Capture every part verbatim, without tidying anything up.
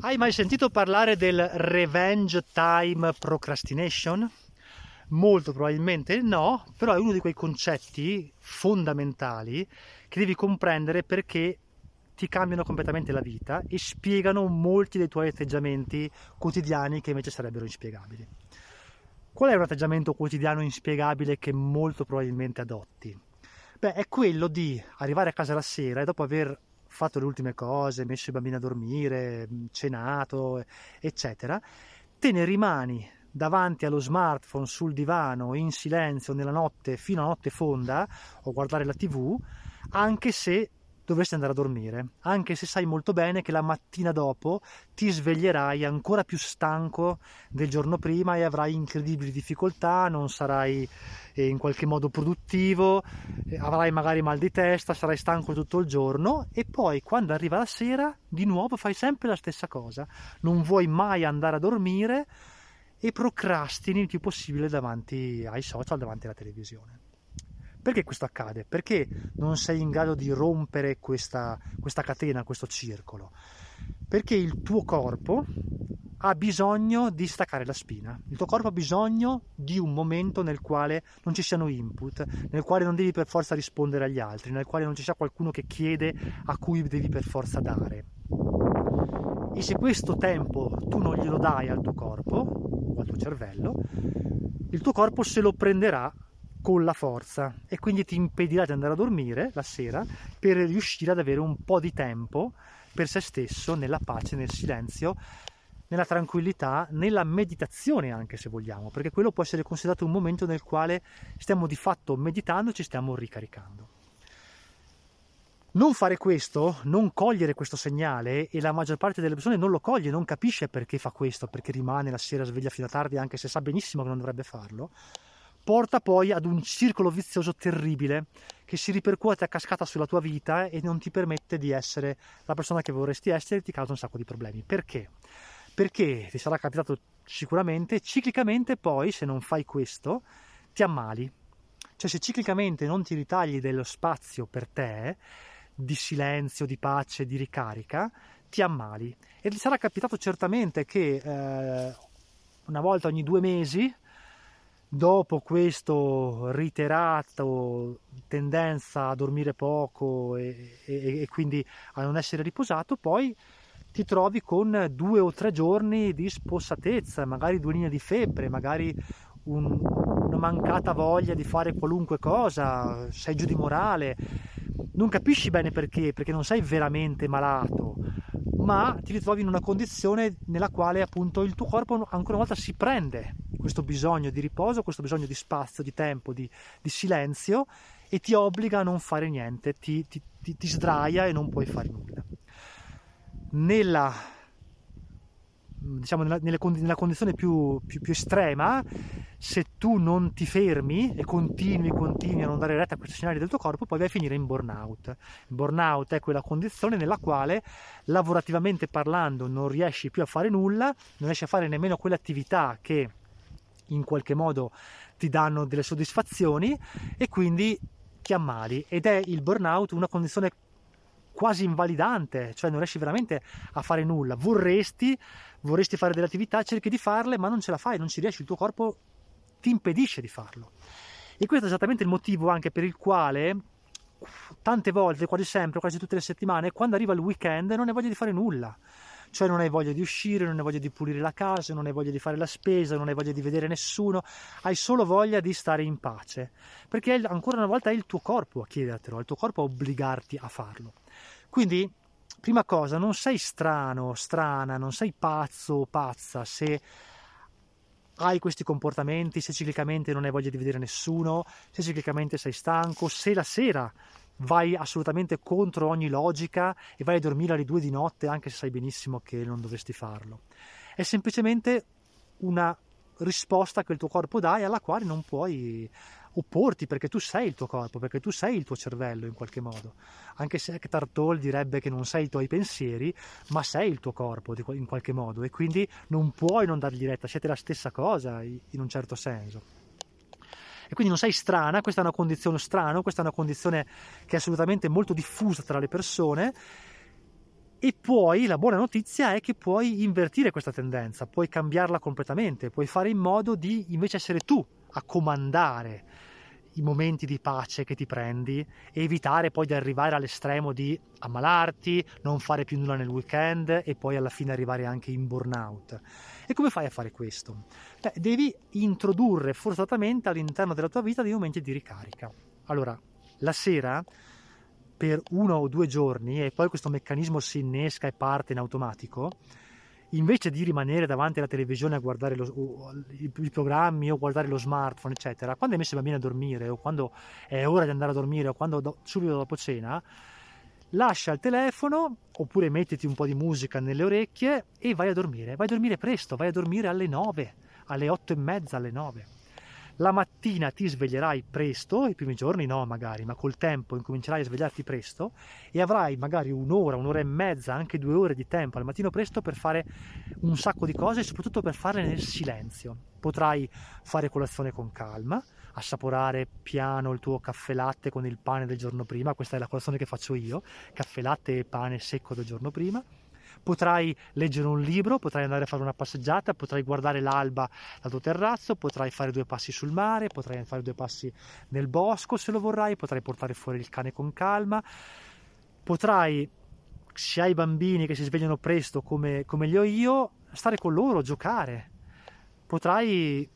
Hai mai sentito parlare del revenge time procrastination? Molto probabilmente no, però è uno di quei concetti fondamentali che devi comprendere perché ti cambiano completamente la vita e spiegano molti dei tuoi atteggiamenti quotidiani che invece sarebbero inspiegabili. Qual è un atteggiamento quotidiano inspiegabile che molto probabilmente adotti? Beh, è quello di arrivare a casa la sera e dopo aver fatto le ultime cose, messo i bambini a dormire, cenato, eccetera, te ne rimani davanti allo smartphone sul divano in silenzio nella notte fino a notte fonda o guardare la tivù, anche se dovresti andare a dormire, anche se sai molto bene che la mattina dopo ti sveglierai ancora più stanco del giorno prima e avrai incredibili difficoltà, non sarai in qualche modo produttivo, avrai magari mal di testa, sarai stanco tutto il giorno e poi quando arriva la sera di nuovo fai sempre la stessa cosa, non vuoi mai andare a dormire e procrastini il più possibile davanti ai social, davanti alla televisione. Perché questo accade? Perché non sei in grado di rompere questa, questa catena, questo circolo? Perché il tuo corpo ha bisogno di staccare la spina, il tuo corpo ha bisogno di un momento nel quale non ci siano input, nel quale non devi per forza rispondere agli altri, nel quale non ci sia qualcuno che chiede a cui devi per forza dare. E se questo tempo tu non glielo dai al tuo corpo o al tuo cervello, il tuo corpo se lo prenderà con la forza e quindi ti impedirà di andare a dormire la sera per riuscire ad avere un po' di tempo per se stesso, nella pace, nel silenzio, nella tranquillità, nella meditazione anche se vogliamo, perché quello può essere considerato un momento nel quale stiamo di fatto meditando e ci stiamo ricaricando. Non fare questo, non cogliere questo segnale, e la maggior parte delle persone non lo coglie, non capisce perché fa questo, perché rimane la sera sveglia fino a tardi anche se sa benissimo che non dovrebbe farlo, porta poi ad un circolo vizioso terribile che si ripercuote a cascata sulla tua vita e non ti permette di essere la persona che vorresti essere e ti causa un sacco di problemi. Perché? Perché ti sarà capitato sicuramente, ciclicamente poi, se non fai questo, ti ammali. Cioè se ciclicamente non ti ritagli dello spazio per te, di silenzio, di pace, di ricarica, ti ammali. E ti sarà capitato certamente che eh, una volta ogni due mesi, dopo questo reiterato tendenza a dormire poco e, e, e quindi a non essere riposato, poi ti trovi con due o tre giorni di spossatezza, magari due linee di febbre, magari un, una mancata voglia di fare qualunque cosa, sei giù di morale, non capisci bene perché, perché non sei veramente malato, ma ti ritrovi in una condizione nella quale appunto il tuo corpo ancora una volta si prende questo bisogno di riposo, questo bisogno di spazio, di tempo, di, di silenzio e ti obbliga a non fare niente, ti, ti, ti, ti sdraia e non puoi fare nulla. Nella, diciamo, nella, nella condizione più, più, più estrema, se tu non ti fermi e continui, continui a non dare retta a questi segnali del tuo corpo, poi vai a finire in burnout. Il burnout è quella condizione nella quale lavorativamente parlando non riesci più a fare nulla, non riesci a fare nemmeno quelle attività che in qualche modo ti danno delle soddisfazioni e quindi ti ammali ed è il burnout una condizione quasi invalidante, cioè non riesci veramente a fare nulla, vorresti, vorresti fare delle attività, cerchi di farle ma non ce la fai, non ci riesci, il tuo corpo ti impedisce di farlo e questo è esattamente il motivo anche per il quale tante volte, quasi sempre, quasi tutte le settimane, quando arriva il weekend non hai voglia di fare nulla. Cioè non hai voglia di uscire, non hai voglia di pulire la casa, non hai voglia di fare la spesa, non hai voglia di vedere nessuno, hai solo voglia di stare in pace, perché è, ancora una volta è il tuo corpo a chiedertelo, è il tuo corpo a obbligarti a farlo. Quindi, prima cosa, non sei strano, strana, non sei pazzo o pazza se hai questi comportamenti, se ciclicamente non hai voglia di vedere nessuno, se ciclicamente sei stanco, se la sera vai assolutamente contro ogni logica e vai a dormire alle due di notte anche se sai benissimo che non dovresti farlo. È semplicemente una risposta che il tuo corpo dà e alla quale non puoi opporti perché tu sei il tuo corpo, perché tu sei il tuo cervello in qualche modo. Anche se Eckhart Tolle direbbe che non sei i tuoi pensieri, ma sei il tuo corpo in qualche modo e quindi non puoi non dargli retta, siete la stessa cosa in un certo senso. E quindi non sei strana, questa è una condizione strana, questa è una condizione che è assolutamente molto diffusa tra le persone E puoi, la buona notizia è che puoi invertire questa tendenza, puoi cambiarla completamente, puoi fare in modo di invece essere tu a comandare i momenti di pace che ti prendi e evitare poi di arrivare all'estremo di ammalarti, non fare più nulla nel weekend e poi alla fine arrivare anche in burnout. E come fai a fare questo? Beh, devi introdurre forzatamente all'interno della tua vita dei momenti di ricarica. Allora, la sera per uno o due giorni, e poi questo meccanismo si innesca e parte in automatico, invece di rimanere davanti alla televisione a guardare lo, o, i, i programmi o guardare lo smartphone, eccetera, quando hai messo i bambini a dormire o quando è ora di andare a dormire o quando do, subito dopo cena, lascia il telefono oppure mettiti un po' di musica nelle orecchie e vai a dormire. Vai a dormire presto, vai a dormire alle nove, alle otto e mezza, alle nove. La mattina ti sveglierai presto, i primi giorni no magari, ma col tempo incomincerai a svegliarti presto e avrai magari un'ora, un'ora e mezza, anche due ore di tempo al mattino presto per fare un sacco di cose e soprattutto per farle nel silenzio. Potrai fare colazione con calma, assaporare piano il tuo caffè latte con il pane del giorno prima, questa è la colazione che faccio io, caffè latte e pane secco del giorno prima. Potrai leggere un libro, potrai andare a fare una passeggiata, potrai guardare l'alba dal tuo terrazzo, potrai fare due passi sul mare, potrai fare due passi nel bosco se lo vorrai, potrai portare fuori il cane con calma, potrai, se hai bambini che si svegliano presto come, come li ho io, stare con loro, giocare, potrai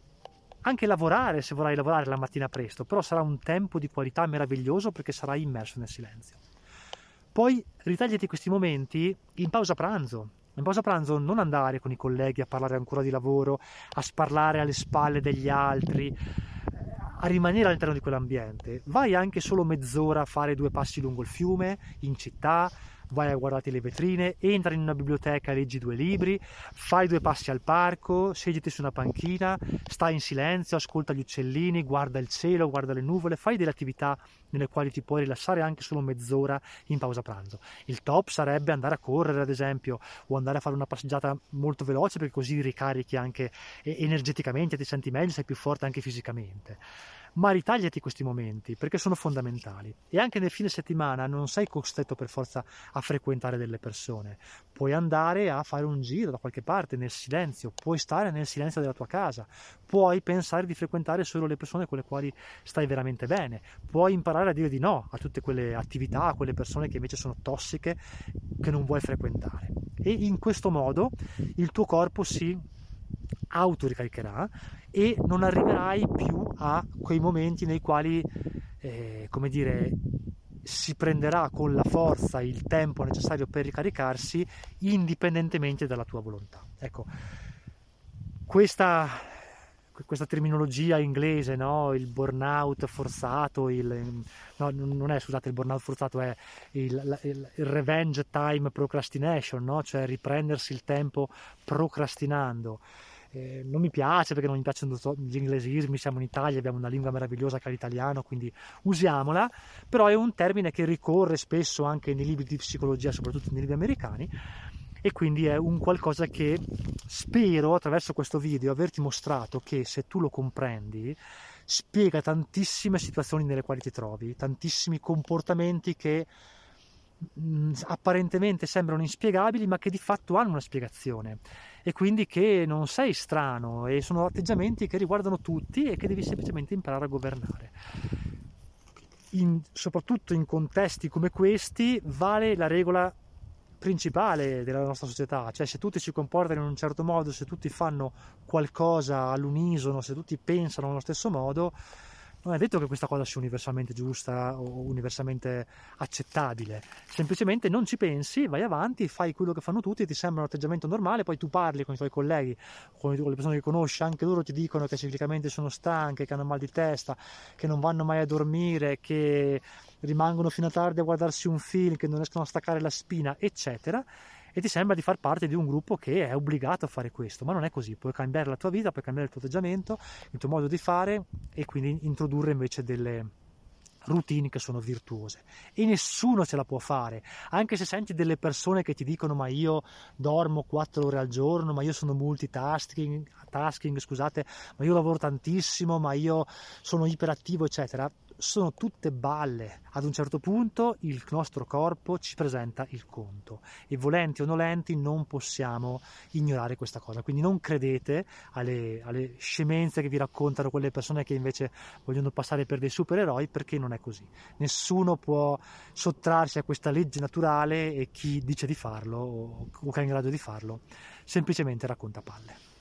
anche lavorare se vorrai lavorare la mattina presto, però sarà un tempo di qualità meraviglioso perché sarai immerso nel silenzio. Poi ritagliati questi momenti in pausa pranzo. In pausa pranzo non andare con i colleghi a parlare ancora di lavoro, a sparlare alle spalle degli altri, a rimanere all'interno di quell'ambiente. Vai anche solo mezz'ora a fare due passi lungo il fiume, in città, vai a guardarti le vetrine, entra in una biblioteca, leggi due libri, fai due passi al parco, sediti su una panchina, stai in silenzio, ascolta gli uccellini, guarda il cielo, guarda le nuvole, fai delle attività nelle quali ti puoi rilassare anche solo mezz'ora in pausa pranzo. Il top sarebbe andare a correre, ad esempio, o andare a fare una passeggiata molto veloce, perché così ricarichi anche energeticamente, ti senti meglio, sei più forte anche fisicamente. Ma ritagliati questi momenti perché sono fondamentali e anche nel fine settimana non sei costretto per forza a frequentare delle persone, puoi andare a fare un giro da qualche parte nel silenzio, puoi stare nel silenzio della tua casa, puoi pensare di frequentare solo le persone con le quali stai veramente bene, puoi imparare a dire di no a tutte quelle attività, a quelle persone che invece sono tossiche, che non vuoi frequentare, e in questo modo il tuo corpo si autoricaricherà e non arriverai più a quei momenti nei quali, eh, come dire, si prenderà con la forza il tempo necessario per ricaricarsi indipendentemente dalla tua volontà. Ecco, questa, questa terminologia inglese, no? Il burnout forzato, il, no, non è, scusate, il burnout forzato è il, il, il revenge time procrastination, no? Cioè riprendersi il tempo procrastinando. Eh, non mi piace perché non mi piacciono gli inglesismi, siamo in Italia, abbiamo una lingua meravigliosa che è l'italiano, quindi usiamola, però è un termine che ricorre spesso anche nei libri di psicologia, soprattutto nei libri americani, e quindi è un qualcosa che spero attraverso questo video averti mostrato che, se tu lo comprendi, spiega tantissime situazioni nelle quali ti trovi, tantissimi comportamenti che apparentemente sembrano inspiegabili ma che di fatto hanno una spiegazione, e quindi che non sei strano e sono atteggiamenti che riguardano tutti e che devi semplicemente imparare a governare. In, soprattutto in contesti come questi vale la regola principale della nostra società, cioè se tutti si comportano in un certo modo, se tutti fanno qualcosa all'unisono, se tutti pensano allo stesso modo, non è detto che questa cosa sia universalmente giusta o universalmente accettabile, semplicemente non ci pensi, vai avanti, fai quello che fanno tutti, ti sembra un atteggiamento normale, poi tu parli con i tuoi colleghi, con le persone che conosci, anche loro ti dicono che ciclicamente sono stanche, che hanno mal di testa, che non vanno mai a dormire, che rimangono fino a tardi a guardarsi un film, che non riescono a staccare la spina, eccetera. E ti sembra di far parte di un gruppo che è obbligato a fare questo, ma non è così, puoi cambiare la tua vita, puoi cambiare il tuo atteggiamento, il tuo modo di fare e quindi introdurre invece delle routine che sono virtuose, e nessuno ce la può fare, anche se senti delle persone che ti dicono ma io dormo quattro ore al giorno, ma io sono multitasking, tasking, scusate, ma io lavoro tantissimo, ma io sono iperattivo, eccetera. sono tutte balle. Ad un certo punto il nostro corpo ci presenta il conto e volenti o nolenti non possiamo ignorare questa cosa. Quindi non credete alle, alle scemenze che vi raccontano quelle persone che invece vogliono passare per dei supereroi, perché non è così. Nessuno può sottrarsi a questa legge naturale e chi dice di farlo o che è in grado di farlo semplicemente racconta palle.